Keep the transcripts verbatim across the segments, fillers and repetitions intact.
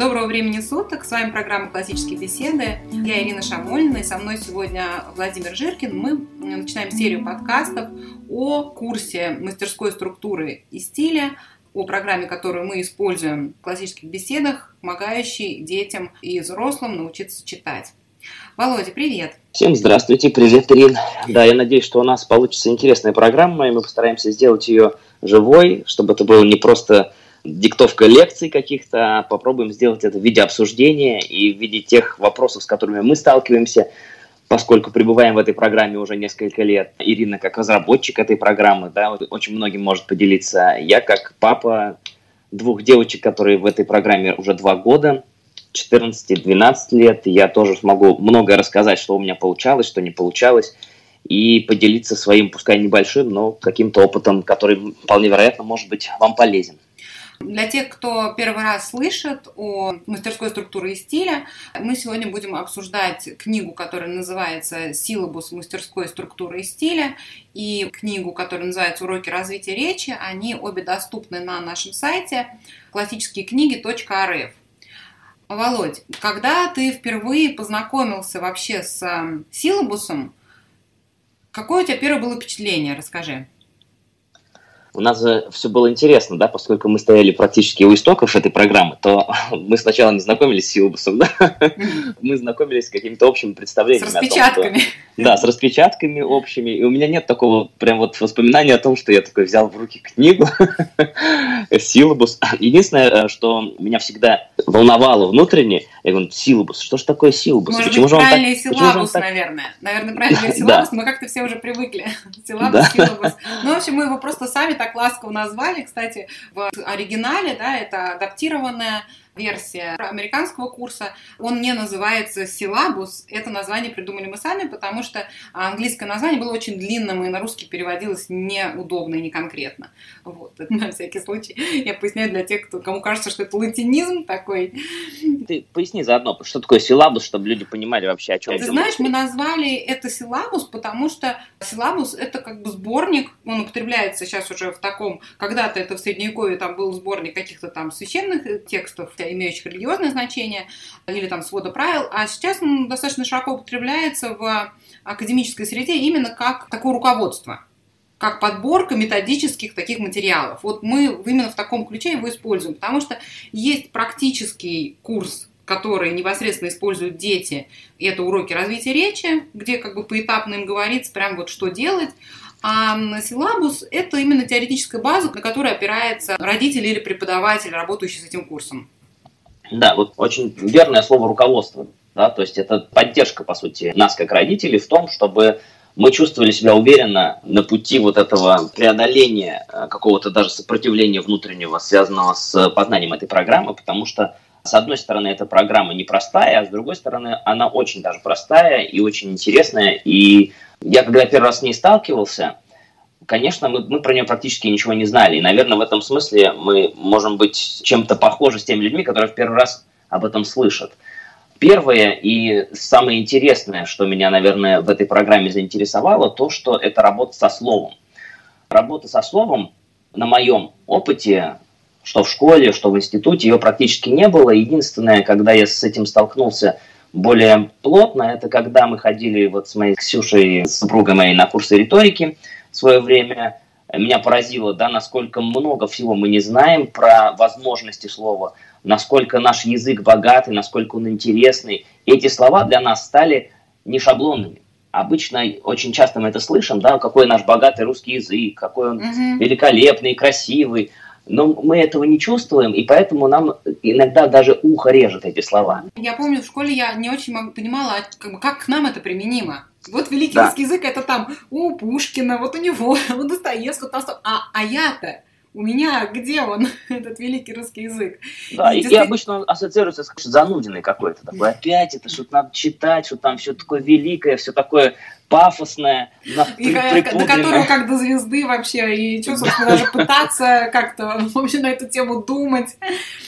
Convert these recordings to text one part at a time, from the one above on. Доброго времени суток, с вами программа «Классические беседы». Я Ирина Шамолина, и со мной сегодня Владимир Жиркин. Мы начинаем серию подкастов о курсе мастерской структуры и стиля, о программе, которую мы используем в классических беседах, помогающей детям и взрослым научиться читать. Володя, привет! Всем здравствуйте, привет, Ирин! Да, я надеюсь, что у нас получится интересная программа, и мы постараемся сделать ее живой, чтобы это было не просто диктовка лекций каких-то, а попробуем сделать это в виде обсуждения и в виде тех вопросов, с которыми мы сталкиваемся, поскольку пребываем в этой программе уже несколько лет. Ирина, как разработчик этой программы, да, очень многим может поделиться. Я, как папа двух девочек, которые в этой программе уже два года, четырнадцать и двенадцать лет, я тоже смогу многое рассказать, что у меня получалось, что не получалось, и поделиться своим, пускай небольшим, но каким-то опытом, который, вполне вероятно, может быть вам полезен. Для тех, кто первый раз слышит о мастерской структуре и стиля, мы сегодня будем обсуждать книгу, которая называется «Силлабус мастерской структуры и стиля», и книгу, которая называется «Уроки развития речи». Они обе доступны на нашем сайте классические книги точка эр эф. Володь, когда ты впервые познакомился вообще с силлабусом, какое у тебя первое было впечатление? Расскажи. У нас же все было интересно, да, поскольку мы стояли практически у истоков этой программы, то мы сначала не знакомились с силлабусом, да, мы знакомились с какими-то общими представлениями. С распечатками. Да, с распечатками общими, и у меня нет такого прям вот воспоминания о том, что я такой взял в руки книгу, силлабус. Единственное, что меня всегда волновало внутренне, я говорю, силлабус, что же такое силлабус? Может быть, правильный силлабус, наверное. Наверное, правильный силлабус, мы как-то все уже привыкли. Силлабус, силлабус. Ну, в общем, мы его просто сами так ласково назвали, кстати, в оригинале, да, это адаптированная версия американского курса, он не называется силлабус, это название придумали мы сами, потому что английское название было очень длинным и на русский переводилось неудобно и неконкретно. Вот, это на всякий случай. Я поясняю для тех, кто, кому кажется, что это латинизм такой. Ты поясни заодно, что такое силлабус, чтобы люди понимали вообще, о чем это. Ты знаешь, мы назвали это силлабус, потому что силлабус это как бы сборник, он употребляется сейчас уже в таком, когда-то это в Средневековье там был сборник каких-то там священных текстов, имеющих религиозное значение, или там свода правил, а сейчас он достаточно широко употребляется в академической среде именно как такое руководство, как подборка методических таких материалов. Вот мы именно в таком ключе его используем, потому что есть практический курс, которые непосредственно используют дети, это уроки развития речи, где как бы поэтапно им говорится прям вот что делать, а силлабус – это именно теоретическая база, на которой опирается родитель или преподаватель, работающий с этим курсом. Да, вот очень верное слово «руководство». Да, то есть это поддержка, по сути, нас как родителей в том, чтобы мы чувствовали себя уверенно на пути вот этого преодоления какого-то даже сопротивления внутреннего, связанного с познанием этой программы, потому что, с одной стороны, эта программа непростая, а с другой стороны, она очень даже простая и очень интересная. И я, когда первый раз с ней сталкивался, конечно, мы, мы про нее практически ничего не знали. И, наверное, в этом смысле мы можем быть чем-то похожи с теми людьми, которые в первый раз об этом слышат. Первое и самое интересное, что меня, наверное, в этой программе заинтересовало, то, что это работа со словом. Работа со словом, на моем опыте, что в школе, что в институте, ее практически не было. Единственное, когда я с этим столкнулся более плотно, это когда мы ходили вот с моей Ксюшей, с супругой моей, на курсы риторики в свое время. Меня поразило, да, насколько много всего мы не знаем про возможности слова, насколько наш язык богатый, насколько он интересный. И эти слова для нас стали не шаблонными. Обычно, очень часто мы это слышим, да, какой наш богатый русский язык, какой он mm-hmm. великолепный, красивый. Но мы этого не чувствуем, и поэтому нам иногда даже ухо режет эти слова. Я помню, в школе я не очень понимала, как бы, как к нам это применимо. Вот великий да. русский язык, это там у Пушкина, вот у него, у Достоевского, там, а, а я-то, у меня, где он, этот великий русский язык? Да, и, и, и обычно он ассоциируется с занудиной какой-то. Такой, опять это, что-то надо читать, что там все такое великое, все такое пафосное, напряженное. До которого как до звезды вообще, и что, собственно, даже пытаться как-то вообще на эту тему думать.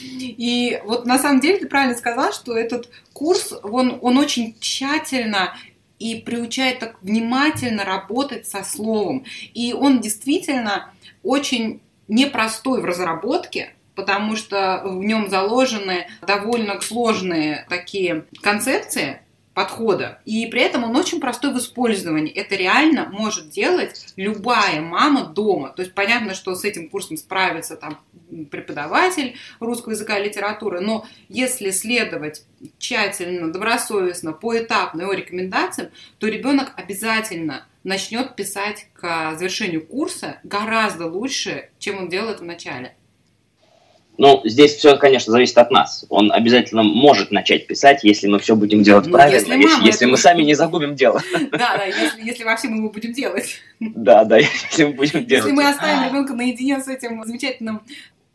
И вот на самом деле ты правильно сказала, что этот курс, он, он очень тщательно и приучает так внимательно работать со словом. И он действительно очень непростой в разработке, потому что в нем заложены довольно сложные такие концепции подхода. И при этом он очень простой в использовании. Это реально может делать любая мама дома. То есть понятно, что с этим курсом справится там преподаватель русского языка и литературы, но если следовать тщательно, добросовестно, поэтапно его рекомендациям, то ребенок обязательно начнет писать к завершению курса гораздо лучше, чем он делает в начале. Ну, здесь все, конечно, зависит от нас. Он обязательно может начать писать, если мы все будем делать ну, правильно, если, если, если это... мы сами не загубим дело. Да, да, если, если вообще мы его будем делать. Да, да, если мы будем делать. Если мы оставим ребенка наедине с этим замечательным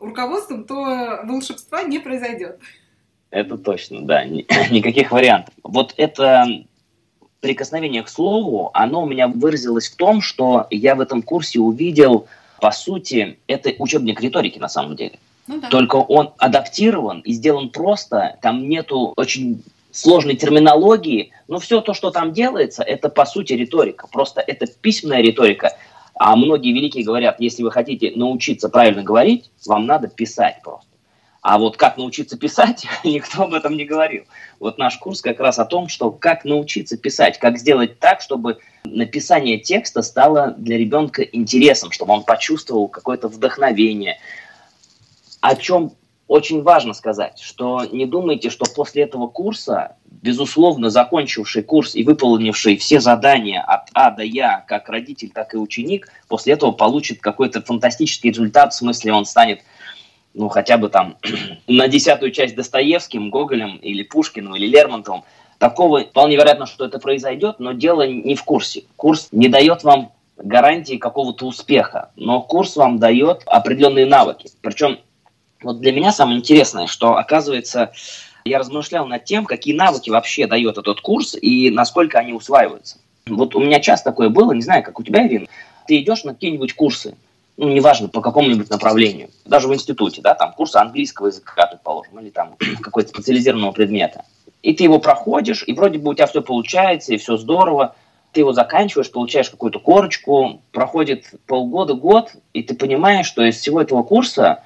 руководством, то волшебства не произойдет. Это точно, да, никаких вариантов. Вот это прикосновение к слову, оно у меня выразилось в том, что я в этом курсе увидел, по сути, это учебник риторики на самом деле. Ну, да. Только он адаптирован и сделан просто, там нету очень сложной терминологии, но все то, что там делается, это по сути риторика, просто это письменная риторика, а многие великие говорят, если вы хотите научиться правильно говорить, вам надо писать просто. А вот как научиться писать, никто об этом не говорил. Вот наш курс как раз о том, что как научиться писать, как сделать так, чтобы написание текста стало для ребенка интересом, чтобы он почувствовал какое-то вдохновение. О чем очень важно сказать, что не думайте, что после этого курса, безусловно, закончивший курс и выполнивший все задания от А до Я, как родитель, так и ученик, после этого получит какой-то фантастический результат, в смысле он станет, ну, хотя бы там на десятую часть Достоевским, Гоголем или Пушкиным или Лермонтовым. Такого вполне вероятно, что это произойдет, но дело не в курсе. Курс не дает вам гарантии какого-то успеха, но курс вам дает определенные навыки, причем вот для меня самое интересное, что, оказывается, я размышлял над тем, какие навыки вообще дает этот курс и насколько они усваиваются. Вот у меня часто такое было, не знаю, как у тебя, Ирина, ты идешь на какие-нибудь курсы, ну, неважно, по какому-нибудь направлению, даже в институте, да, там, курсы английского языка, предположим, или там какой-то специализированного предмета. И ты его проходишь, и вроде бы у тебя все получается, и все здорово, ты его заканчиваешь, получаешь какую-то корочку, проходит полгода, год, и ты понимаешь, что из всего этого курса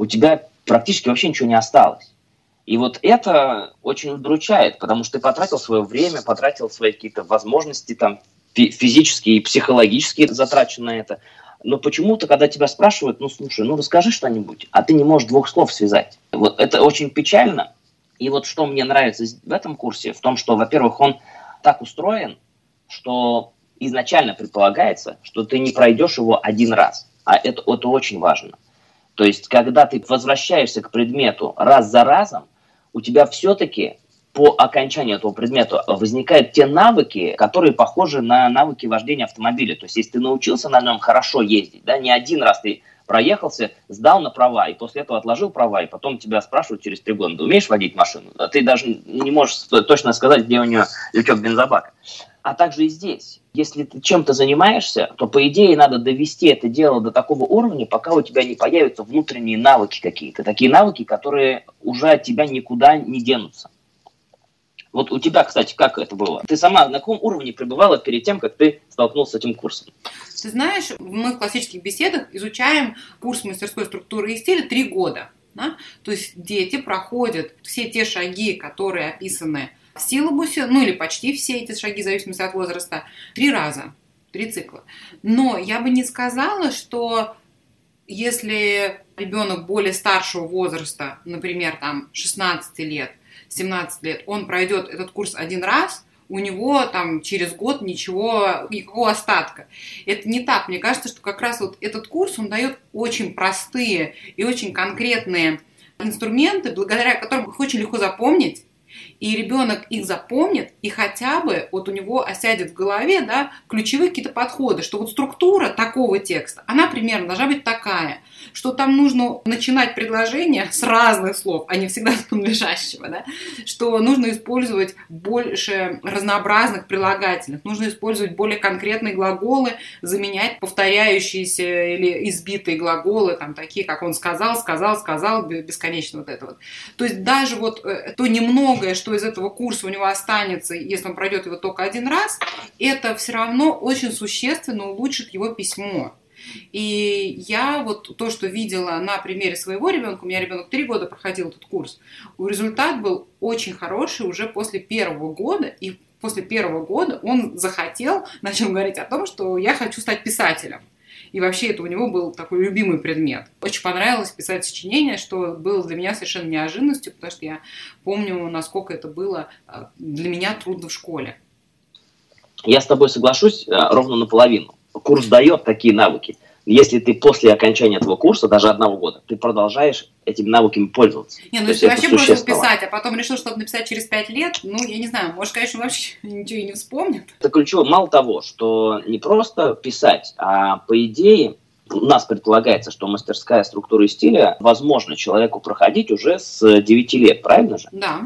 у тебя практически вообще ничего не осталось. И вот это очень удручает, потому что ты потратил свое время, потратил свои какие-то возможности, там, фи- физические и психологические затрачены на это. Но почему-то, когда тебя спрашивают, ну, слушай, ну, расскажи что-нибудь, а ты не можешь двух слов связать. Вот это очень печально. И вот что мне нравится в этом курсе, в том, что, во-первых, он так устроен, что изначально предполагается, что ты не пройдешь его один раз. А это, это очень важно. То есть, когда ты возвращаешься к предмету раз за разом, у тебя все-таки по окончанию этого предмета возникают те навыки, которые похожи на навыки вождения автомобиля. То есть, если ты научился на нем хорошо ездить, да, не один раз ты проехался, сдал на права, и после этого отложил права, и потом тебя спрашивают через три года, ты умеешь водить машину? А ты даже не можешь точно сказать, где у нее лючок бензобака. А также и здесь. Если ты чем-то занимаешься, то, по идее, надо довести это дело до такого уровня, пока у тебя не появятся внутренние навыки какие-то. Такие навыки, которые уже от тебя никуда не денутся. Вот у тебя, кстати, как это было? Ты сама на каком уровне пребывала перед тем, как ты столкнулась с этим курсом? Ты знаешь, мы в классических беседах изучаем курс мастерской структуры и стиля три года. Да? То есть дети проходят все те шаги, которые описаны в силлабусе, ну или почти все эти шаги, в зависимости от возраста, три раза, три цикла. Но я бы не сказала, что если ребенок более старшего возраста, например, там шестнадцать лет, семнадцать лет, он пройдет этот курс один раз, у него там через год ничего, никакого остатка. Это не так. Мне кажется, что как раз вот этот курс, он дает очень простые и очень конкретные инструменты, благодаря которым их очень легко запомнить, и ребенок их запомнит, и хотя бы вот у него осядет в голове, да, ключевые какие-то подходы, что вот структура такого текста, она примерно должна быть такая, что там нужно начинать предложение с разных слов, а не всегда с принадлежащего, да, что нужно использовать больше разнообразных прилагательных, нужно использовать более конкретные глаголы, заменять повторяющиеся или избитые глаголы, там такие, как он сказал, сказал, сказал, бесконечно вот это вот. То есть даже вот то немногое, что из этого курса у него останется, если он пройдет его только один раз, это все равно очень существенно улучшит его письмо. И я вот то, что видела на примере своего ребенка, у меня ребенок три года проходил этот курс, результат был очень хороший уже после первого года, и после первого года он захотел, начал говорить о том, что я хочу стать писателем. И вообще это у него был такой любимый предмет. Очень понравилось писать сочинение, что было для меня совершенно неожиданностью, потому что я помню, насколько это было для меня трудно в школе. Я с тобой соглашусь ровно наполовину. Курс дает такие навыки. Если ты после окончания этого курса, даже одного года, ты продолжаешь этими навыками пользоваться. Не, ну то если ты вообще бросил писать, а потом решил, чтобы написать через пять лет, ну, я не знаю, может, конечно, вообще ничего и не вспомнит. Это ключево. Мало того, что не просто писать, а по идее у нас предполагается, что мастерская структура и стиля возможно человеку проходить уже с девяти лет, правильно же? Да.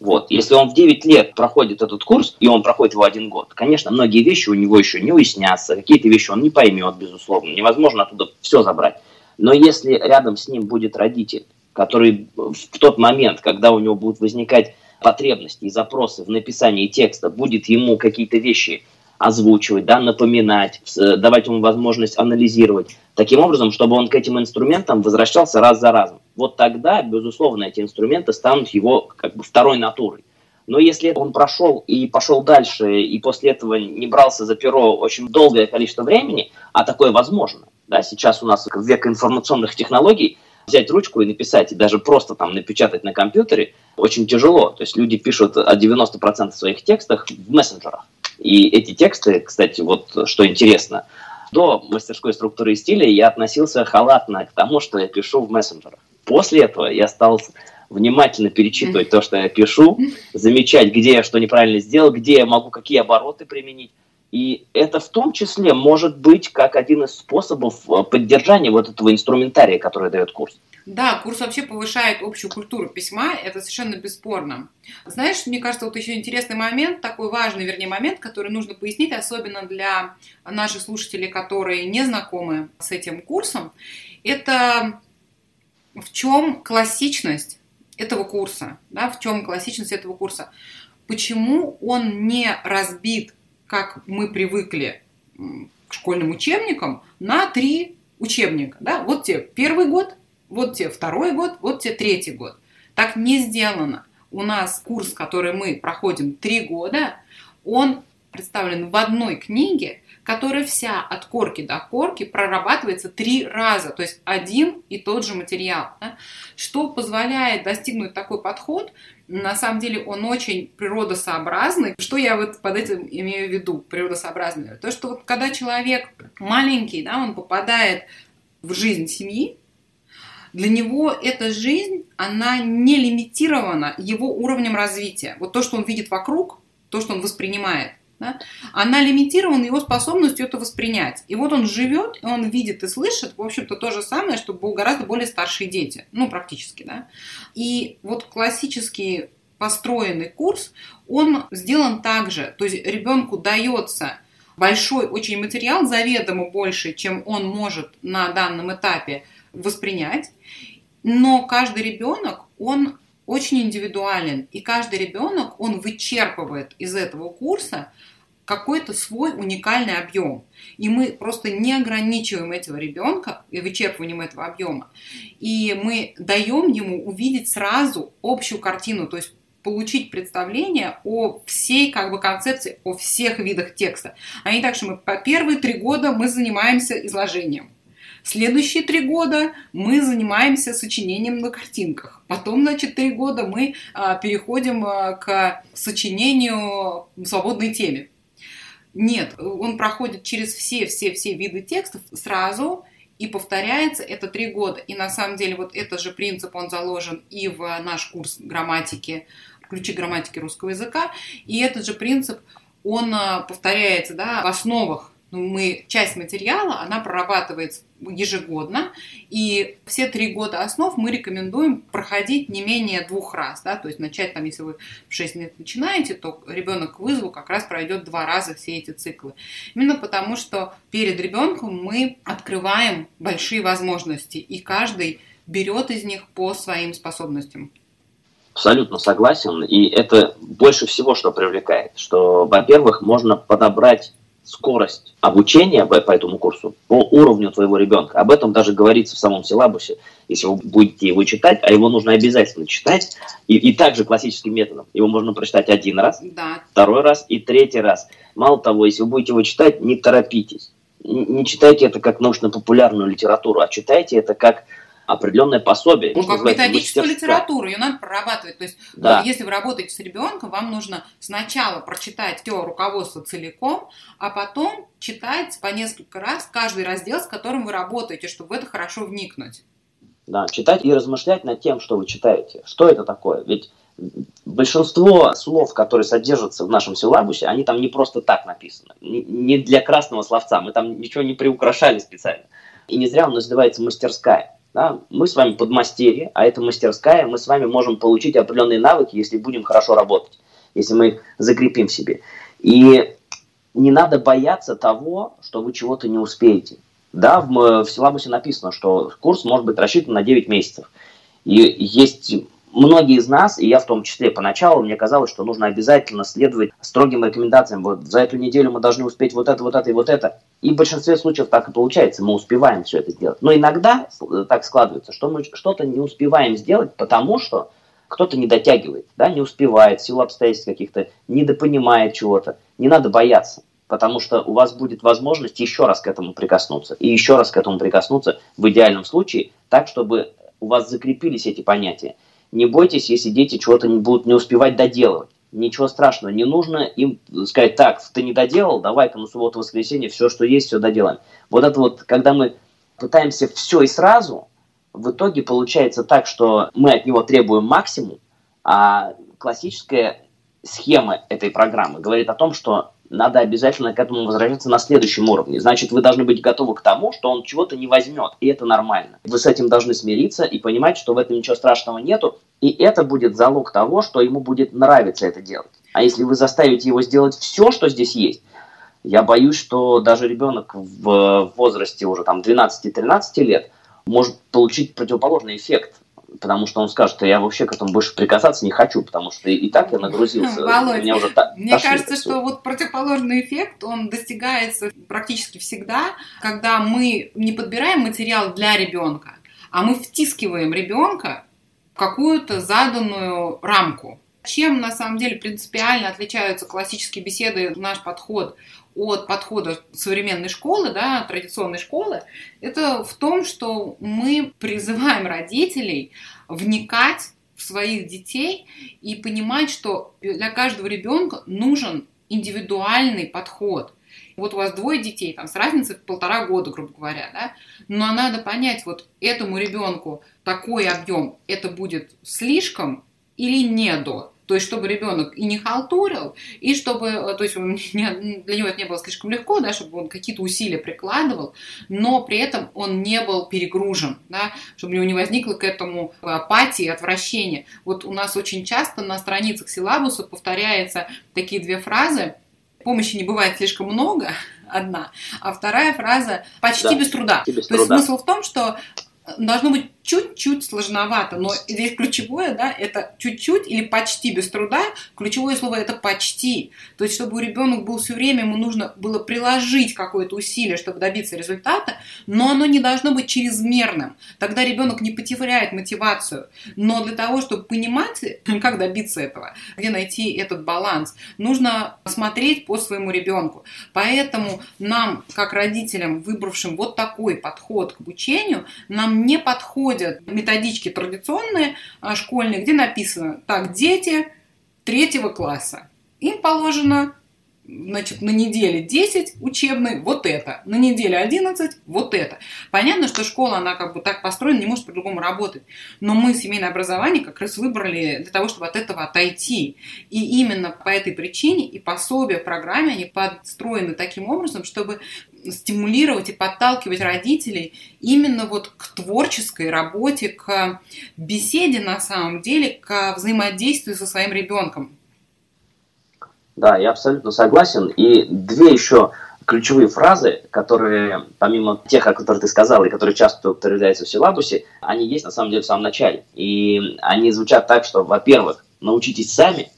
Вот. Если он в девять лет проходит этот курс, и он проходит его один год, конечно, многие вещи у него еще не уяснятся, какие-то вещи он не поймет, безусловно, невозможно оттуда все забрать. Но если рядом с ним будет родитель, который в тот момент, когда у него будут возникать потребности и запросы в написании текста, будет ему какие-то вещи озвучивать, да, напоминать, давать ему возможность анализировать, таким образом, чтобы он к этим инструментам возвращался раз за разом. Вот тогда, безусловно, эти инструменты станут его как бы второй натурой. Но если он прошел и пошел дальше, и после этого не брался за перо очень долгое количество времени, а такое возможно, да, сейчас у нас век информационных технологий, взять ручку и написать, и даже просто там напечатать на компьютере очень тяжело. То есть люди пишут о девяносто процентов своих текстах в мессенджерах. И эти тексты, кстати, вот что интересно, до мастерской структуры и стиля я относился халатно к тому, что я пишу в мессенджерах. После этого я стал внимательно перечитывать то, что я пишу, замечать, где я что неправильно сделал, где я могу какие обороты применить. И это в том числе может быть как один из способов поддержания вот этого инструментария, который дает курс. Да, курс вообще повышает общую культуру письма, это совершенно бесспорно. Знаешь, мне кажется, вот еще интересный момент, такой важный, вернее, момент, который нужно пояснить, особенно для наших слушателей, которые не знакомы с этим курсом, это в чем классичность этого курса, да, в чем классичность этого курса, почему он не разбит, как мы привыкли к школьным учебникам, на три учебника. Да? Вот тебе первый год, вот тебе второй год, вот тебе третий год. Так не сделано. У нас курс, который мы проходим три года, он представлен в одной книге, которая вся от корки до корки прорабатывается три раза, то есть один и тот же материал. Да? Что позволяет достигнуть такой подход, на самом деле он очень природосообразный. Что я вот под этим имею в виду, природосообразный? То, что вот когда человек маленький, да, он попадает в жизнь семьи, для него эта жизнь, она не лимитирована его уровнем развития. Вот то, что он видит вокруг, то, что он воспринимает. Да? Она лимитирована его способностью это воспринять. И вот он живет, и он видит и слышит, в общем-то, то же самое, что гораздо более старшие дети. Ну, практически, да. И вот классический построенный курс, он сделан так же. То есть ребенку дается большой очень материал, заведомо больше, чем он может на данном этапе воспринять. Но каждый ребенок, он очень индивидуален, и каждый ребенок, он вычерпывает из этого курса какой-то свой уникальный объем. И мы просто не ограничиваем этого ребенка и вычерпыванием этого объема. И мы даем ему увидеть сразу общую картину, то есть получить представление о всей как бы концепции, о всех видах текста. А не так, что мы по первые три года мы занимаемся изложением. Следующие три года мы занимаемся сочинением на картинках. Потом, значит, три года мы переходим к сочинению в свободной теме. Нет, он проходит через все-все-все виды текстов сразу, и повторяется это три года. И на самом деле вот этот же принцип, он заложен и в наш курс грамматики, ключи грамматики русского языка. И этот же принцип, он повторяется, да, в основах. Мы, часть материала, она прорабатывается ежегодно, и все три года основ мы рекомендуем проходить не менее двух раз, да, то есть начать там, если вы в шесть лет начинаете, то ребенок к вызову как раз пройдет два раза все эти циклы. Именно потому, что перед ребенком мы открываем большие возможности, и каждый берет из них по своим способностям. Абсолютно согласен, и это больше всего, что привлекает, что, во-первых, можно подобрать скорость обучения по этому курсу по уровню твоего ребенка. Об этом даже говорится в самом силлабусе. Если вы будете его читать, а его нужно обязательно читать, и, и также классическим методом. Его можно прочитать один раз, да. второй раз и третий раз. Мало того, если вы будете его читать, не торопитесь. Не читайте это как научно-популярную литературу, а читайте это как определенное пособие. Ну, как методическую литературу, ее надо прорабатывать. То есть, да. если вы работаете с ребенком, вам нужно сначала прочитать все руководство целиком, а потом читать по несколько раз каждый раздел, с которым вы работаете, чтобы в это хорошо вникнуть. Да, читать и размышлять над тем, что вы читаете. Что это такое? Ведь большинство слов, которые содержатся в нашем силлабусе, они там не просто так написаны. Не для красного словца. Мы там ничего не приукрашали специально. И не зря он называется мастерская. Да, мы с вами подмастерье, а это мастерская, мы с вами можем получить определенные навыки, если будем хорошо работать, если мы их закрепим в себе. И не надо бояться того, что вы чего-то не успеете. Да, в, в силлабусе написано, что курс может быть рассчитан на девять месяцев. И есть многие из нас, и я в том числе поначалу, мне казалось, что нужно обязательно следовать строгим рекомендациям. Вот за эту неделю мы должны успеть вот это, вот это и вот это. И в большинстве случаев так и получается, мы успеваем все это сделать. Но иногда так складывается, что мы что-то не успеваем сделать, потому что кто-то не дотягивает, да, не успевает, в силу обстоятельств каких-то, недопонимает чего-то. Не надо бояться, потому что у вас будет возможность еще раз к этому прикоснуться. И еще раз к этому прикоснуться в идеальном случае, так, чтобы у вас закрепились эти понятия. Не бойтесь, если дети чего-то не будут не успевать доделывать. Ничего страшного, не нужно им сказать, так, ты не доделал, давай-ка на субботу-воскресенье все, что есть, все доделаем. Вот это вот, когда мы пытаемся все и сразу, в итоге получается так, что мы от него требуем максимум, а классическая схема этой программы говорит о том, что надо обязательно к этому возвращаться на следующем уровне. Значит, вы должны быть готовы к тому, что он чего-то не возьмет, и это нормально. Вы с этим должны смириться и понимать, что в этом ничего страшного нету, и это будет залог того, что ему будет нравиться это делать. А если вы заставите его сделать все, что здесь есть, я боюсь, что даже ребенок в возрасте уже там двенадцати-тринадцати лет может получить противоположный эффект. Потому что он скажет, что я вообще к этому больше прикасаться не хочу, потому что и так я нагрузился. Володь, меня уже та- мне кажется, все. Что вот противоположный эффект, он достигается практически всегда, когда мы не подбираем материал для ребенка, а мы втискиваем ребенка в какую-то заданную рамку. Чем на самом деле принципиально отличаются классические беседы, наш подход от подхода современной школы, да, традиционной школы, это в том, что мы призываем родителей вникать в своих детей и понимать, что для каждого ребенка нужен индивидуальный подход. Вот у вас двое детей, там, с разницей в полтора года, грубо говоря, да? Но надо понять, вот этому ребенку такой объем, это будет слишком или не до. То есть, чтобы ребенок и не халтурил, и чтобы, то есть, не, для него это не было слишком легко, да, чтобы он какие-то усилия прикладывал, но при этом он не был перегружен, да, чтобы у него не возникло к этому апатии и отвращения. Вот у нас очень часто на страницах силлабуса повторяются такие две фразы: помощи не бывает слишком много, одна, а вторая фраза почти да, без труда. Без то труда. Есть смысл в том, что должно быть чуть-чуть сложновато, но здесь ключевое, да, это чуть-чуть или почти без труда. Ключевое слово это почти. То есть, чтобы у ребенка был все время, ему нужно было приложить какое-то усилие, чтобы добиться результата, но оно не должно быть чрезмерным. Тогда ребенок не потеряет мотивацию. Но для того, чтобы понимать, как добиться этого, где найти этот баланс, нужно смотреть по своему ребенку. Поэтому нам, как родителям, выбравшим вот такой подход к обучению, нам не подходит методички традиционные, школьные, где написано, так, дети третьего класса, им положено, значит, на неделе десять учебной вот это, на неделе одиннадцать вот это. Понятно, что школа, она как бы так построена, не может по-другому работать, но мы семейное образование как раз выбрали для того, чтобы от этого отойти. И именно по этой причине и пособия в программе, они подстроены таким образом, чтобы стимулировать и подталкивать родителей именно вот к творческой работе, к беседе на самом деле, к взаимодействию со своим ребенком. Да, я абсолютно согласен. И две еще ключевые фразы, которые, помимо тех, о которых ты сказал, и которые часто употребляются в силлабусе, они есть на самом деле в самом начале. И они звучат так, что, во-первых, научитесь сами,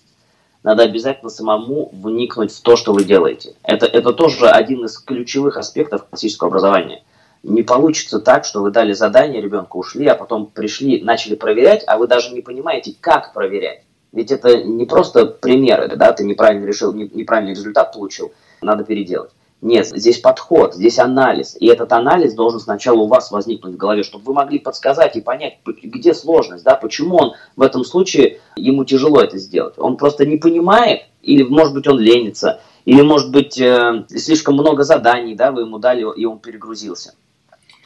надо обязательно самому вникнуть в то, что вы делаете. Это, это тоже один из ключевых аспектов классического образования. Не получится так, что вы дали задание ребенку, ушли, а потом пришли, начали проверять, а вы даже не понимаете, как проверять. Ведь это не просто примеры, да, ты неправильно решил, неправильный результат получил, надо переделать. Нет, здесь подход, здесь анализ. И этот анализ должен сначала у вас возникнуть в голове, чтобы вы могли подсказать и понять, где сложность, да, почему он в этом случае, ему тяжело это сделать. Он просто не понимает, или, может быть, он ленится, или, может быть, слишком много заданий, да, вы ему дали, и он перегрузился.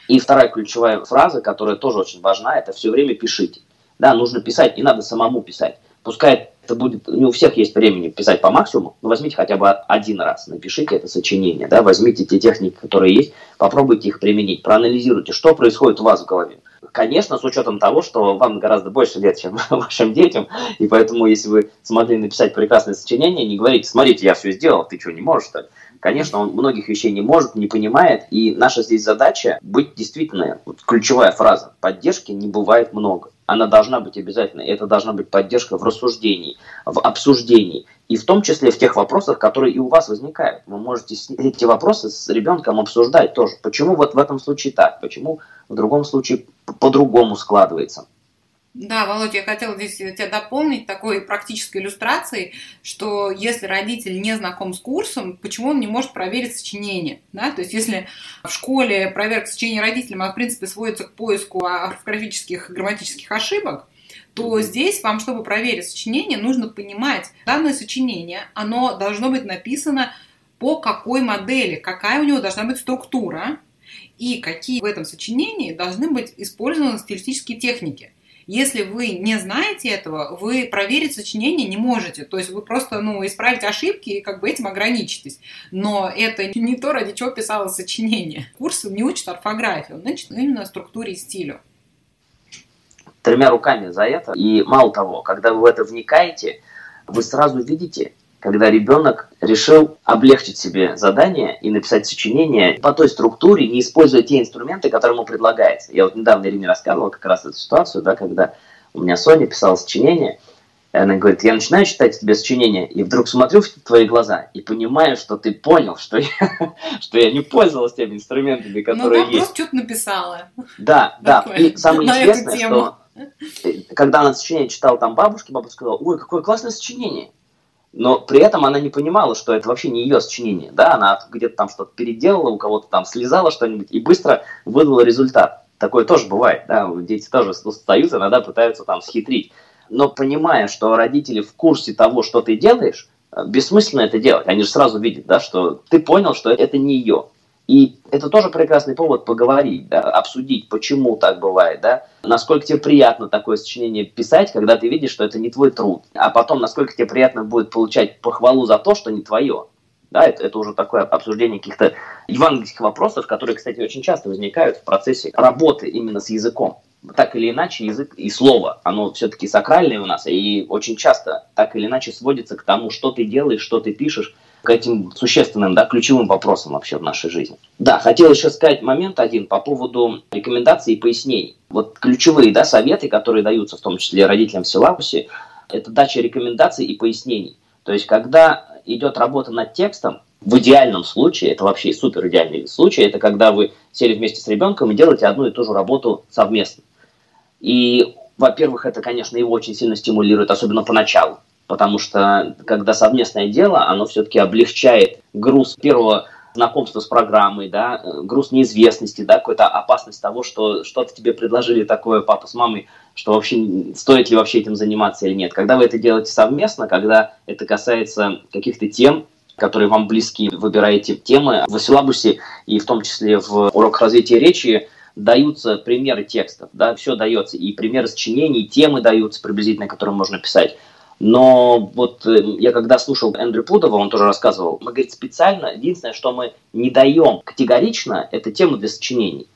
И вторая ключевая фраза, которая тоже очень важна, это все время пишите. Да, нужно писать, не надо самому писать. Пускай это будет, не у всех есть времени писать по максимуму, но возьмите хотя бы один раз, напишите это сочинение, да, возьмите те техники, которые есть, попробуйте их применить, проанализируйте, что происходит у вас в голове. Конечно, с учетом того, что вам гораздо больше лет, чем вашим детям, и поэтому, если вы смогли написать прекрасное сочинение, не говорите, смотрите, я все сделал, ты что, не можешь, что ли? Конечно, он многих вещей не может, не понимает, и наша здесь задача быть действительно, вот ключевая фраза, поддержки не бывает много. Она должна быть обязательно, и это должна быть поддержка в рассуждении, в обсуждении, и в том числе в тех вопросах, которые и у вас возникают. Вы можете эти вопросы с ребенком обсуждать тоже. Почему вот в этом случае так, почему в другом случае по-другому складывается. Да, Володь, я хотела здесь тебя дополнить такой практической иллюстрацией, что если родитель не знаком с курсом, почему он не может проверить сочинение? Да? То есть если в школе проверка сочинения родителям, она, в принципе, сводится к поиску орфографических и грамматических ошибок, то здесь вам, чтобы проверить сочинение, нужно понимать, данное сочинение, оно должно быть написано по какой модели, какая у него должна быть структура и какие в этом сочинении должны быть использованы стилистические техники. Если вы не знаете этого, вы проверить сочинение не можете. То есть вы просто ну, исправите ошибки и как бы этим ограничитесь. Но это не то, ради чего писалось сочинение. Курс не учит орфографию, он учит именно структуре и стилю. Тремя руками за это. И мало того, когда вы в это вникаете, вы сразу видите, когда ребенок решил облегчить себе задание и написать сочинение по той структуре, не используя те инструменты, которые ему предлагаются. Я вот недавно Ирине рассказывал как раз эту ситуацию, да, когда у меня Соня писала сочинение, и она говорит, я начинаю читать тебе сочинение, и вдруг смотрю в твои глаза и понимаю, что ты понял, что я, что я не пользовалась теми инструментами, которые есть. Ну, просто что-то написала. Да, да. И самое интересное, что когда она сочинение читала там бабушке, бабушка сказала, ой, какое классное сочинение. Но при этом она не понимала, что это вообще не ее сочинение. Да? Она где-то там что-то переделала, у кого-то там слезала что-нибудь и быстро выдала результат. Такое тоже бывает. Да? Дети тоже устают, иногда пытаются там схитрить. Но понимая, что родители в курсе того, что ты делаешь, бессмысленно это делать. Они же сразу видят, да, что ты понял, что это не ее. И это тоже прекрасный повод поговорить, да, обсудить, почему так бывает, да, насколько тебе приятно такое сочинение писать, когда ты видишь, что это не твой труд, а потом, насколько тебе приятно будет получать похвалу за то, что не твое. Да, это, это уже такое обсуждение каких-то евангельских вопросов, которые, кстати, очень часто возникают в процессе работы именно с языком. Так или иначе, язык и слово, оно все-таки сакральное у нас, и очень часто так или иначе сводится к тому, что ты делаешь, что ты пишешь, к этим существенным, да, ключевым вопросам вообще в нашей жизни. Да, хотел еще сказать момент один по поводу рекомендаций и пояснений. Вот ключевые, да, советы, которые даются, в том числе родителям в силлабусе, это дача рекомендаций и пояснений. То есть, когда идет работа над текстом, в идеальном случае, это вообще супер идеальный случай, это когда вы сели вместе с ребенком и делаете одну и ту же работу совместно. И, во-первых, это, конечно, его очень сильно стимулирует, особенно поначалу. Потому что, когда совместное дело, оно все-таки облегчает груз первого знакомства с программой, да, груз неизвестности, да, какая-то опасность того, что что-то тебе предложили такое, папа с мамой, что вообще стоит ли вообще этим заниматься или нет. Когда вы это делаете совместно, когда это касается каких-то тем, которые вам близки, выбираете темы в силлабусе и в том числе в уроках развития речи, даются примеры текстов, да, все дается, и примеры сочинений, и темы даются приблизительно, которые можно писать. Но вот я когда слушал Эндрю Пудова, он тоже рассказывал, он говорит, специально, единственное, что мы не даем категорично, это тема для сочинений.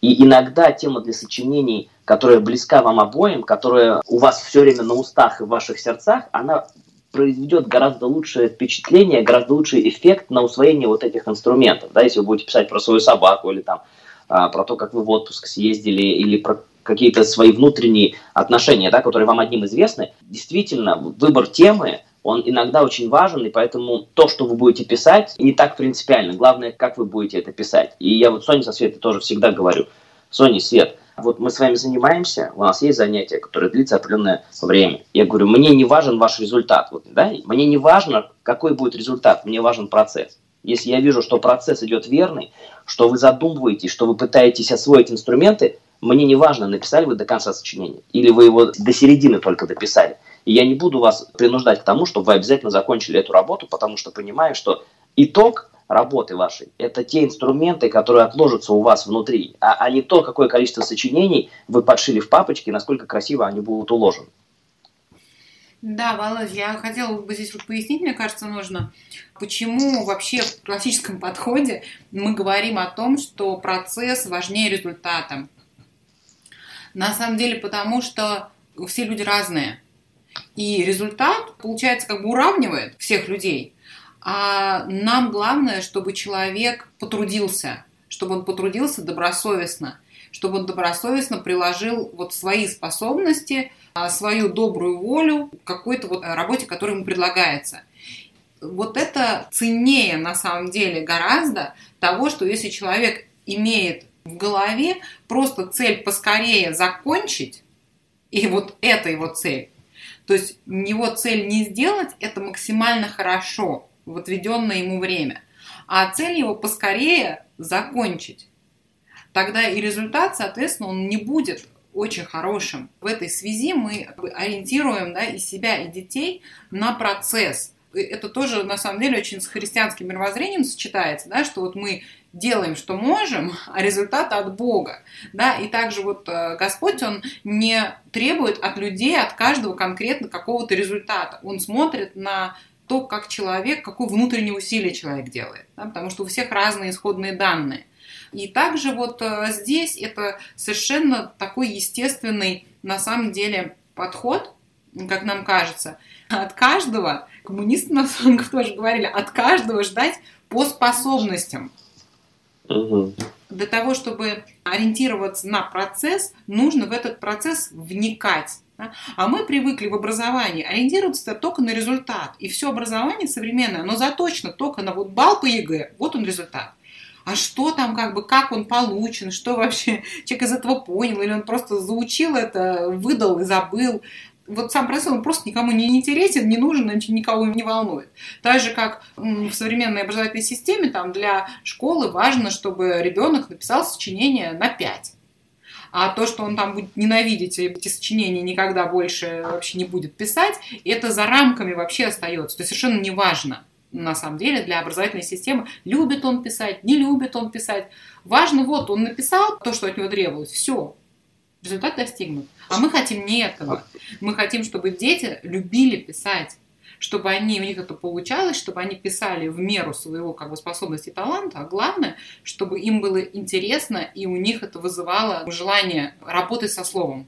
И иногда тема для сочинений, которая близка вам обоим, которая у вас все время на устах и в ваших сердцах, она произведет гораздо лучшее впечатление, гораздо лучший эффект на усвоение вот этих инструментов. Да, если вы будете писать про свою собаку или там, про то, как вы в отпуск съездили, или про какие-то свои внутренние отношения, да, которые вам одним известны, действительно, выбор темы он иногда очень важен, и поэтому то, что вы будете писать, не так принципиально. Главное, как вы будете это писать. И я вот Соне со Светой тоже всегда говорю. Соня и Свет, вот мы с вами занимаемся, у нас есть занятие, которое длится определенное время. Я говорю, мне не важен ваш результат. Вот, да? Мне не важно, какой будет результат, мне важен процесс. Если я вижу, что процесс идет верный, что вы задумываетесь, что вы пытаетесь освоить инструменты, мне не важно, написали вы до конца сочинения, или вы его до середины только дописали. И я не буду вас принуждать к тому, чтобы вы обязательно закончили эту работу, потому что понимаю, что итог работы вашей – это те инструменты, которые отложатся у вас внутри, а, а не то, какое количество сочинений вы подшили в папочке, насколько красиво они будут уложены. Да, Володь, я хотела бы здесь вот пояснить, мне кажется, нужно, почему вообще в классическом подходе мы говорим о том, что процесс важнее результата. На самом деле, потому что все люди разные, и результат, получается, как бы уравнивает всех людей. А нам главное, чтобы человек потрудился, чтобы он потрудился добросовестно, чтобы он добросовестно приложил вот свои способности, свою добрую волю к какой-то вот работе, которая ему предлагается. Вот это ценнее на самом деле гораздо того, что если человек имеет в голове просто цель поскорее закончить, и вот это его цель. То есть у него цель не сделать, это максимально хорошо в отведенное ему время, а цель его поскорее закончить. Тогда и результат, соответственно, он не будет очень хорошим. В этой связи мы ориентируем, да, и себя, и детей на процесс. Это тоже, на самом деле, очень с христианским мировоззрением сочетается, да, что вот мы делаем, что можем, а результат от Бога. Да? И также вот Господь, Он не требует от людей, от каждого конкретно какого-то результата. Он смотрит на то, как человек, какое внутреннее усилие человек делает, да? Потому что у всех разные исходные данные. И также вот здесь это совершенно такой естественный, на самом деле, подход, как нам кажется. От каждого, коммунисты на самом деле тоже говорили, от каждого ждать по способностям. Угу. Для того, чтобы ориентироваться на процесс, нужно в этот процесс вникать. Да? А мы привыкли в образовании ориентироваться только на результат. И все образование современное, оно заточено только на вот балл по ЕГЭ. Вот он результат. А что там, как бы, как он получен, что вообще человек из этого понял, или он просто заучил это, выдал и забыл. Вот сам процесс, он просто никому не интересен, не нужен, никого не волнует. Так же, как в современной образовательной системе, там для школы важно, чтобы ребенок написал сочинение на пять. А то, что он там будет ненавидеть эти сочинения, никогда больше вообще не будет писать, это за рамками вообще остается. То есть совершенно не важно. На самом деле для образовательной системы любит он писать, не любит он писать. Важно, вот он написал то, что от него требовалось, все, результат достигнут. А мы хотим не этого. Мы хотим, чтобы дети любили писать, чтобы они, у них это получалось, чтобы они писали в меру своего, как бы, способности и таланта, а главное, чтобы им было интересно и у них это вызывало желание работать со словом.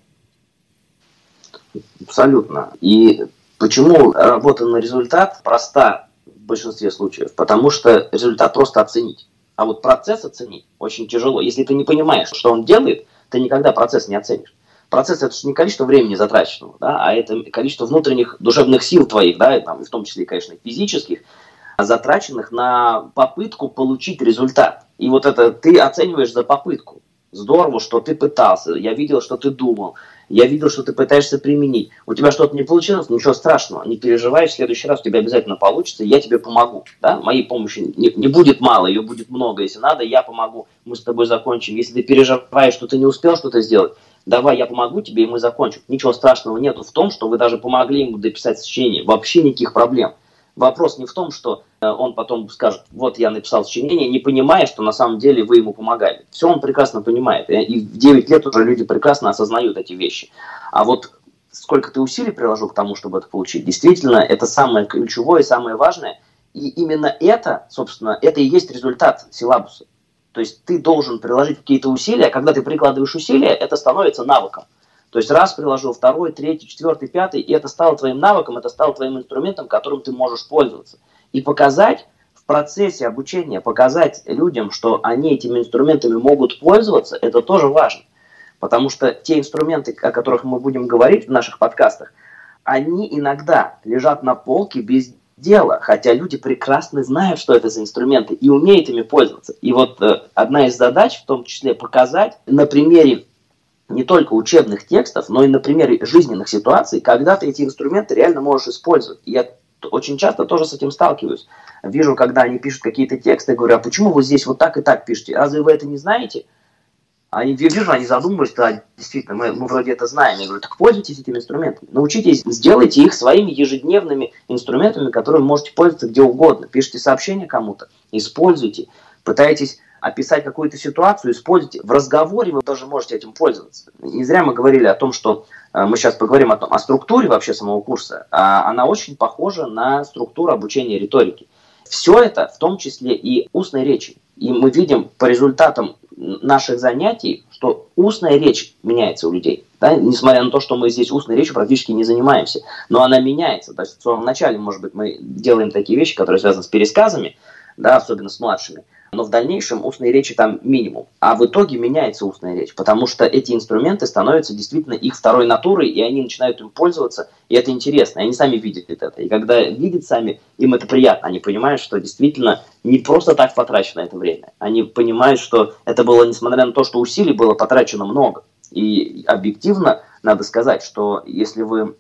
Абсолютно. И почему работа на результат проста? В большинстве случаев, потому что результат просто оценить. А вот процесс оценить очень тяжело. Если ты не понимаешь, что он делает, ты никогда процесс не оценишь. Процесс – это же не количество времени затраченного, да, а это количество внутренних душевных сил твоих, да, и там, в том числе, конечно, физических, затраченных на попытку получить результат. И вот это ты оцениваешь за попытку. Здорово, что ты пытался, я видел, что ты думал, я видел, что ты пытаешься применить. У тебя что-то не получилось, ничего страшного, не переживай, в следующий раз у тебя обязательно получится, я тебе помогу. Да? Моей помощи не, не будет мало, ее будет много, если надо, я помогу, мы с тобой закончим. Если ты переживаешь, что ты не успел что-то сделать, давай, я помогу тебе, и мы закончим. Ничего страшного нету в том, что вы даже помогли ему дописать сочинение, вообще никаких проблем. Вопрос не в том, что он потом скажет, вот я написал сочинение, не понимая, что на самом деле вы ему помогали. Все он прекрасно понимает. И в девять лет уже люди прекрасно осознают эти вещи. А вот сколько ты усилий приложил к тому, чтобы это получить, действительно, это самое ключевое, самое важное. И именно это, собственно, это и есть результат силлабуса. То есть ты должен приложить какие-то усилия. Когда ты прикладываешь усилия, это становится навыком. То есть раз приложил, второй, третий, четвертый, пятый, и это стало твоим навыком, это стало твоим инструментом, которым ты можешь пользоваться. И показать в процессе обучения, показать людям, что они этими инструментами могут пользоваться, это тоже важно. Потому что те инструменты, о которых мы будем говорить в наших подкастах, они иногда лежат на полке без дела, хотя люди прекрасно знают, что это за инструменты, и умеют ими пользоваться. И вот э, одна из задач, в том числе, показать на примере не только учебных текстов, но и на примере жизненных ситуаций, когда ты эти инструменты реально можешь использовать. И я очень часто тоже с этим сталкиваюсь. Вижу, когда они пишут какие-то тексты, говорю, а почему вы здесь вот так и так пишете? Разве вы это не знаете? Они, я вижу, они задумываются, да, действительно, мы, мы вроде это знаем. Я говорю, так пользуйтесь этими инструментами. Научитесь, сделайте их своими ежедневными инструментами, которыми можете пользоваться где угодно. Пишите сообщение кому-то, используйте, пытаетесь описать какую-то ситуацию, используйте. В разговоре вы тоже можете этим пользоваться. Не зря мы говорили о том, что мы сейчас поговорим о том, о структуре вообще самого курса. Она очень похожа на структуру обучения риторики. Все это, в том числе и устной речи. И мы видим по результатам наших занятий, что устная речь меняется у людей. Да? Несмотря на то, что мы здесь устной речью практически не занимаемся. Но она меняется. То есть в самом начале, может быть, мы делаем такие вещи, которые связаны с пересказами, да, особенно с младшими. Но в дальнейшем устной речи там минимум. А в итоге меняется устная речь, потому что эти инструменты становятся действительно их второй натурой, и они начинают им пользоваться, и это интересно, и они сами видят это. И когда видят сами, им это приятно, они понимают, что действительно не просто так потрачено это время. Они понимают, что это было, несмотря на то, что усилий было потрачено много. И объективно надо сказать, что если вы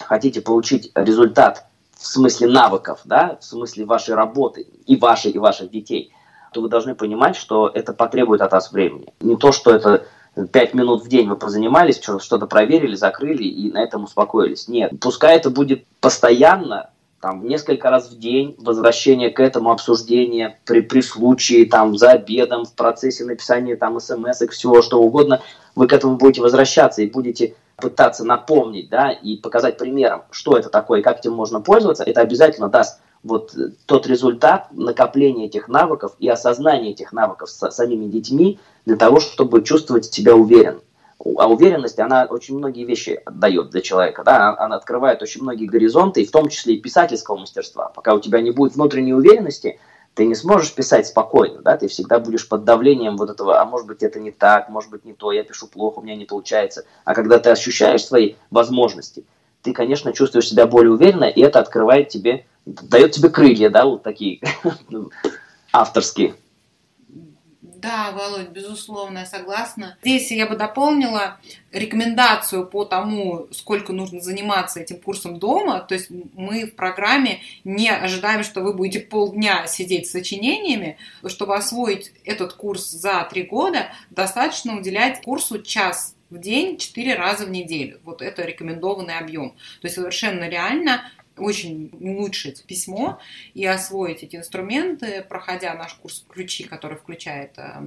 хотите получить результат в смысле навыков, да, в смысле вашей работы, и вашей, и ваших детей, то вы должны понимать, что это потребует от вас времени. Не то, что это пять минут в день вы позанимались, что-то проверили, закрыли и на этом успокоились. Нет, пускай это будет постоянно, там, несколько раз в день, возвращение к этому, обсуждение при, при случае, там, за обедом, в процессе написания там, смс-ок, всего что угодно. Вы к этому будете возвращаться и будете пытаться напомнить, да, и показать примером, что это такое и как этим можно пользоваться. Это обязательно даст вот тот результат накопления этих навыков и осознания этих навыков с самими детьми для того, чтобы чувствовать себя уверенно. А уверенность, она очень многие вещи дает для человека, да? Она открывает очень многие горизонты, и в том числе и писательского мастерства. Пока у тебя не будет внутренней уверенности, ты не сможешь писать спокойно, да? Ты всегда будешь под давлением вот этого, а может быть это не так, может быть не то, я пишу плохо, у меня не получается. А когда ты ощущаешь свои возможности, ты, конечно, чувствуешь себя более уверенно, и это открывает тебе, дает тебе крылья, да, вот такие авторские. Да, Володь, безусловно, я согласна. Здесь я бы дополнила рекомендацию по тому, сколько нужно заниматься этим курсом дома. То есть мы в программе не ожидаем, что вы будете полдня сидеть с сочинениями. Чтобы освоить этот курс за три года, достаточно уделять курсу час в день, четыре раза в неделю. Вот это рекомендованный объем. То есть совершенно реально очень улучшить письмо и освоить эти инструменты, проходя наш курс «Ключи», который включает э,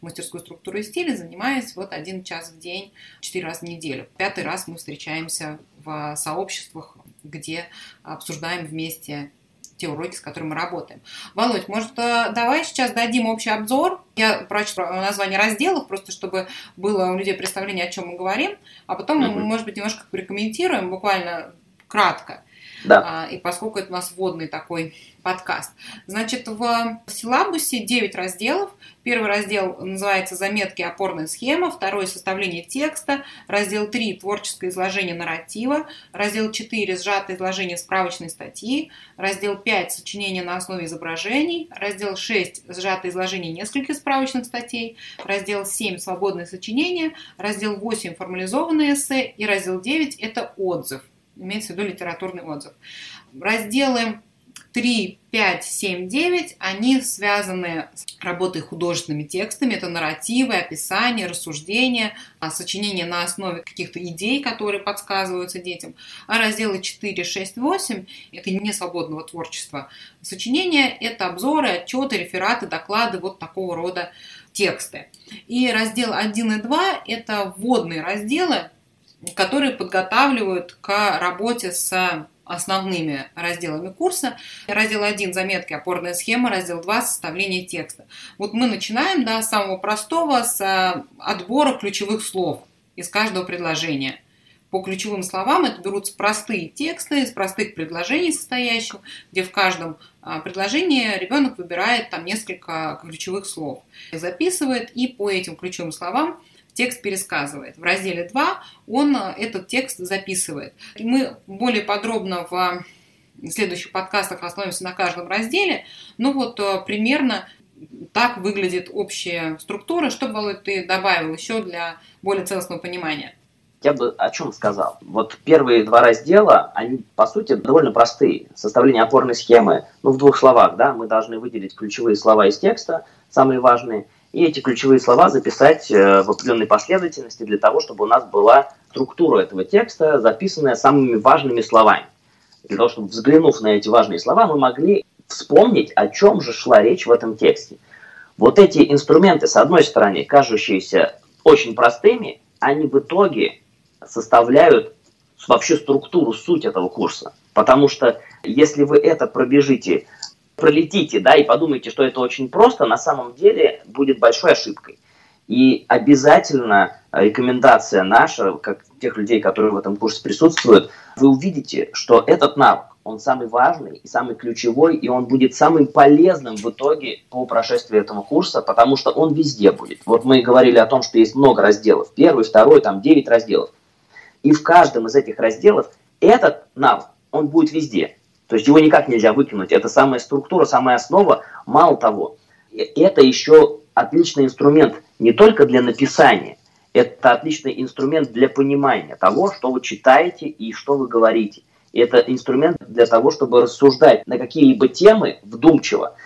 мастерскую структуру и стиль, занимаясь вот один час в день, четыре раза в неделю. Пятый раз мы встречаемся в сообществах, где обсуждаем вместе те уроки, с которыми мы работаем. Володь, может, давай сейчас дадим общий обзор? Я прочту название разделов, просто чтобы было у людей представление, о чем мы говорим, а потом mm-hmm. мы, может быть, немножко прокомментируем, буквально кратко. Да. И поскольку это у нас вводный такой подкаст. Значит, в силлабусе девять разделов. Первый раздел называется «Заметки, опорная схема». Второй – «Составление текста». Раздел три – «Творческое изложение нарратива». Раздел четыре – «Сжатое изложение справочной статьи». Раздел пять – «Сочинение на основе изображений». Раздел шесть – «Сжатое изложение нескольких справочных статей». Раздел семь – «Свободное сочинение». Раздел восемь – «Формализованное эссе». И раздел девять – «Это отзыв». Имеется в виду литературный отзыв. Разделы три, пять, семь, девять, они связаны с работой художественными текстами. Это нарративы, описания, рассуждения, сочинения на основе каких-то идей, которые подсказываются детям. А разделы четыре, шесть, восемь – это не свободного творчества. Сочинения – это обзоры, отчеты, рефераты, доклады, вот такого рода тексты. И раздел один и два – это вводные разделы, которые подготавливают к работе с основными разделами курса. Раздел один – заметки, опорная схема. Раздел два – составление текста. Вот мы начинаем, да, с самого простого, с отбора ключевых слов из каждого предложения. По ключевым словам это берутся простые тексты из простых предложений состоящих, где в каждом предложении ребенок выбирает там несколько ключевых слов, записывает и по этим ключевым словам текст пересказывает. В разделе два он этот текст записывает. И мы более подробно в следующих подкастах остановимся на каждом разделе. Ну вот примерно так выглядит общая структура. Что, Володь, ты добавил еще для более целостного понимания? Я бы о чем сказал. Вот первые два раздела, они, по сути, довольно простые. Составление опорной схемы, ну, в двух словах, да, мы должны выделить ключевые слова из текста, самые важные, и эти ключевые слова записать в определенной последовательности для того, чтобы у нас была структура этого текста, записанная самыми важными словами. Для того, чтобы, взглянув на эти важные слова, мы могли вспомнить, о чем же шла речь в этом тексте. Вот эти инструменты, с одной стороны, кажущиеся очень простыми, они в итоге составляют вообще структуру, суть этого курса. Потому что если вы это пробежите, пролетите, да, и подумаете, что это очень просто, на самом деле будет большой ошибкой. И обязательно рекомендация наша, как тех людей, которые в этом курсе присутствуют, вы увидите, что этот навык, он самый важный и самый ключевой, и он будет самым полезным в итоге по прошествии этого курса, потому что он везде будет. Вот мы и говорили о том, что есть много разделов. Первый, второй, там девять разделов. И в каждом из этих разделов этот навык, он будет везде. То есть его никак нельзя выкинуть. Это самая структура, самая основа. Мало того, это еще отличный инструмент не только для написания, это отличный инструмент для понимания того, что вы читаете и что вы говорите. Это инструмент для того, чтобы рассуждать на какие-либо темы вдумчиво.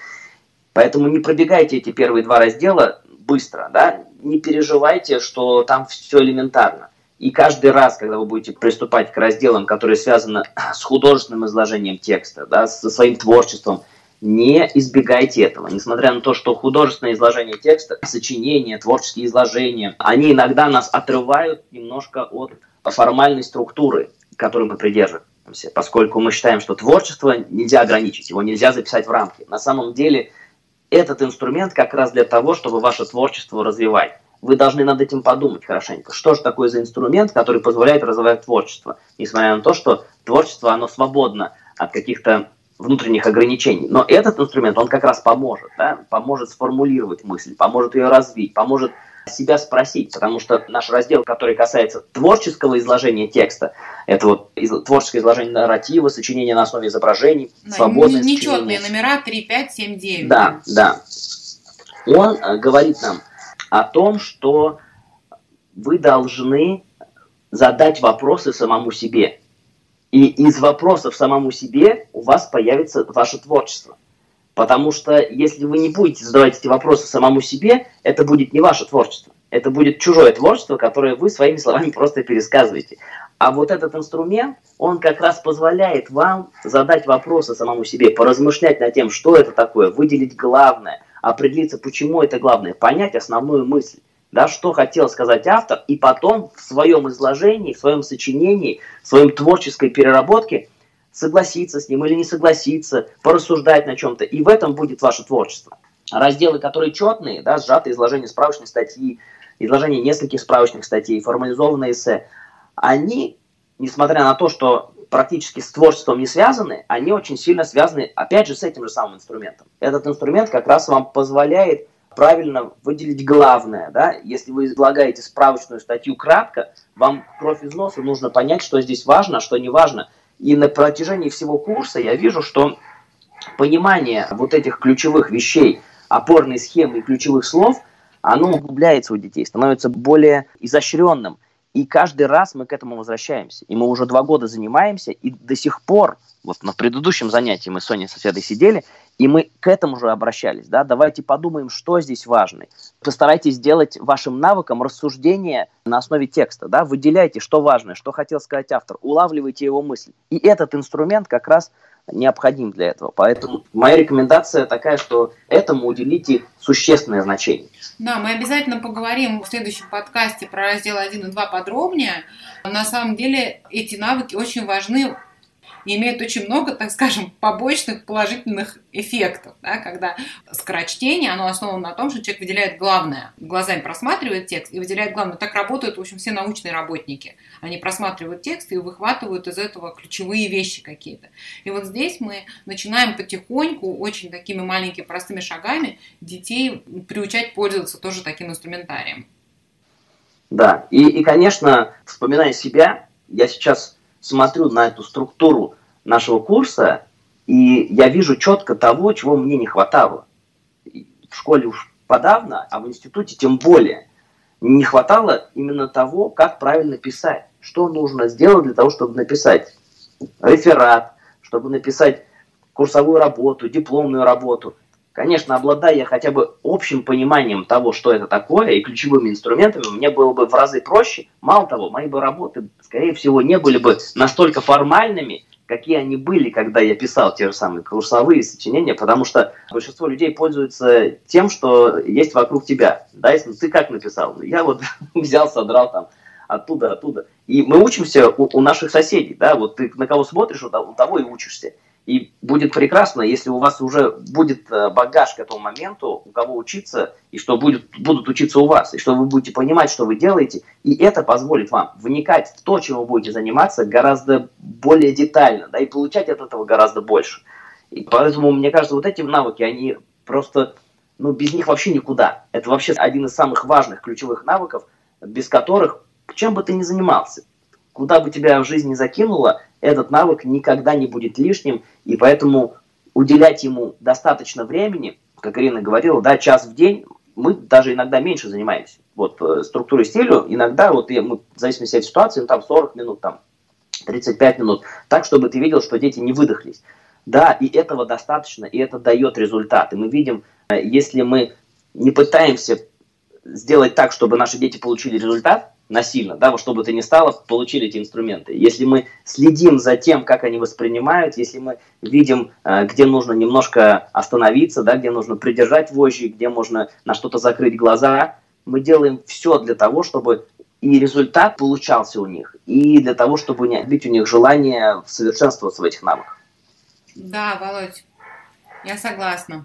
Поэтому не пробегайте эти первые два раздела быстро, да? Не переживайте, что там все элементарно. И каждый раз, когда вы будете приступать к разделам, которые связаны с художественным изложением текста, да, со своим творчеством, не избегайте этого. Несмотря на то, что художественное изложение текста, сочинения, творческие изложения, они иногда нас отрывают немножко от формальной структуры, которой мы придерживаемся. Поскольку мы считаем, что творчество нельзя ограничить, его нельзя записать в рамки. На самом деле этот инструмент как раз для того, чтобы ваше творчество развивать. Вы должны над этим подумать хорошенько. Что же такое за инструмент, который позволяет развивать творчество? Несмотря на то, что творчество, оно свободно от каких-то внутренних ограничений. Но этот инструмент, он как раз поможет. Да? Поможет сформулировать мысль, поможет ее развить, поможет себя спросить. Потому что наш раздел, который касается творческого изложения текста, это вот из- творческое изложение нарратива, сочинение на основе изображений, да, свободное сочинение. Нечетные номера три, пять, семь, девять. Да, да. Он э, говорит нам о том, что вы должны задать вопросы самому себе. И из вопросов самому себе у вас появится ваше творчество. Потому что если вы не будете задавать эти вопросы самому себе, это будет не ваше творчество. Это будет чужое творчество, которое вы своими словами просто пересказываете. А вот этот инструмент, он как раз позволяет вам задать вопросы самому себе, поразмышлять над тем, что это такое, выделить главное, определиться, почему это главное, понять основную мысль. Да, что хотел сказать автор, и потом в своем изложении, в своем сочинении, в своем творческой переработке согласиться с ним или не согласиться, порассуждать на чем-то. И в этом будет ваше творчество. Разделы, которые четные, да, сжатые изложения справочной статьи, изложение нескольких справочных статей, формализованные эссе, они, несмотря на то, что практически с творчеством не связаны, они очень сильно связаны, опять же, с этим же самым инструментом. Этот инструмент как раз вам позволяет правильно выделить главное, да? Если вы излагаете справочную статью кратко, вам кровь из носа, нужно понять, что здесь важно, а что не важно. И на протяжении всего курса я вижу, что понимание вот этих ключевых вещей, опорной схемы и ключевых слов, оно углубляется у детей, становится более изощренным. И каждый раз мы к этому возвращаемся. И мы уже два года занимаемся, и до сих пор, вот на предыдущем занятии мы с Соней со Светой сидели, и мы к этому же обращались. Да? Давайте подумаем, что здесь важно. Постарайтесь сделать вашим навыком рассуждение на основе текста. Да? Выделяйте, что важно, что хотел сказать автор, улавливайте его мысль. И этот инструмент как раз необходим для этого. Поэтому моя рекомендация такая, что этому уделите существенное значение. Да, мы обязательно поговорим в следующем подкасте про разделы один и два подробнее. На самом деле эти навыки очень важны и имеют очень много, так скажем, побочных положительных эффектов. Да, когда скорочтение, оно основано на том, что человек выделяет главное, глазами просматривает текст и выделяет главное. Так работают, в общем, все научные работники. Они просматривают текст и выхватывают из этого ключевые вещи какие-то. И вот здесь мы начинаем потихоньку, очень такими маленькими простыми шагами детей приучать пользоваться тоже таким инструментарием. Да, и, и, конечно, вспоминая себя, я сейчас смотрю на эту структуру нашего курса, и я вижу четко того, чего мне не хватало. В школе уж подавно, а в институте тем более. Не хватало именно того, как правильно писать. Что нужно сделать для того, чтобы написать реферат, чтобы написать курсовую работу, дипломную работу. Конечно, обладая хотя бы общим пониманием того, что это такое, и ключевыми инструментами, мне было бы в разы проще. Мало того, мои бы работы, скорее всего, не были бы настолько формальными, какие они были, когда я писал те же самые курсовые сочинения, потому что большинство людей пользуются тем, что есть вокруг тебя. Да, если ты как написал? Ну, я вот взял, содрал там оттуда, оттуда. И мы учимся у, у наших соседей. Да? Вот ты на кого смотришь, у того, у того и учишься. И будет прекрасно, если у вас уже будет багаж к этому моменту, у кого учиться, и что будет, будут учиться у вас, и что вы будете понимать, что вы делаете, и это позволит вам вникать в то, чем вы будете заниматься, гораздо более детально, да, и получать от этого гораздо больше. И поэтому, мне кажется, вот эти навыки, они просто, ну, без них вообще никуда. Это вообще один из самых важных ключевых навыков, без которых, чем бы ты ни занимался, куда бы тебя в жизни закинуло, этот навык никогда не будет лишним, и поэтому уделять ему достаточно времени, как Ирина говорила, да, час в день, мы даже иногда меньше занимаемся. Вот структурой и стилю, иногда, вот и мы, в зависимости от ситуации, ну, там сорок минут, там тридцать пять минут, так, чтобы ты видел, что дети не выдохлись. Да, и этого достаточно, и это дает результат. И мы видим, если мы не пытаемся сделать так, чтобы наши дети получили результат, насильно, да, во что бы то ни стало, получили эти инструменты. Если мы следим за тем, как они воспринимают, если мы видим, где нужно немножко остановиться, да, где нужно придержать вожжи, где можно на что-то закрыть глаза, мы делаем все для того, чтобы и результат получался у них, и для того, чтобы не отбить у них желание совершенствоваться в этих навыках. Да, Володь, я согласна.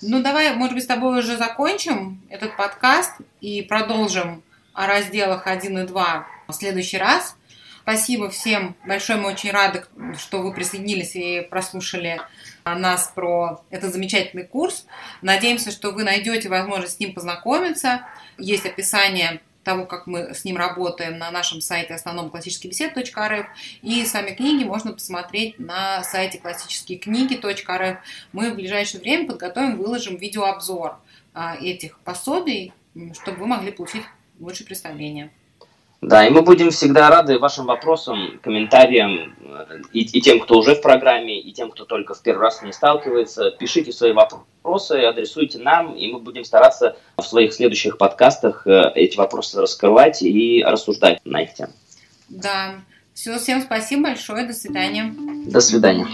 Ну, давай, может быть, с тобой уже закончим этот подкаст и продолжим о разделах один и два в следующий раз. Спасибо всем большое, мы очень рады, что вы присоединились и прослушали нас про этот замечательный курс. Надеемся, что вы найдете возможность с ним познакомиться. Есть описание того, как мы с ним работаем на нашем сайте основном классический бесед точка эр эф, и сами книги можно посмотреть на сайте классические книги точка эр эф. Мы в ближайшее время подготовим, выложим видеообзор этих пособий, чтобы вы могли получить лучшее представление. Да, и мы будем всегда рады вашим вопросам, комментариям, и, и тем, кто уже в программе, и тем, кто только в первый раз с ней сталкивается. Пишите свои вопросы, адресуйте нам, и мы будем стараться в своих следующих подкастах эти вопросы раскрывать и рассуждать на их тему. Да, все, всем спасибо большое, до свидания. До свидания.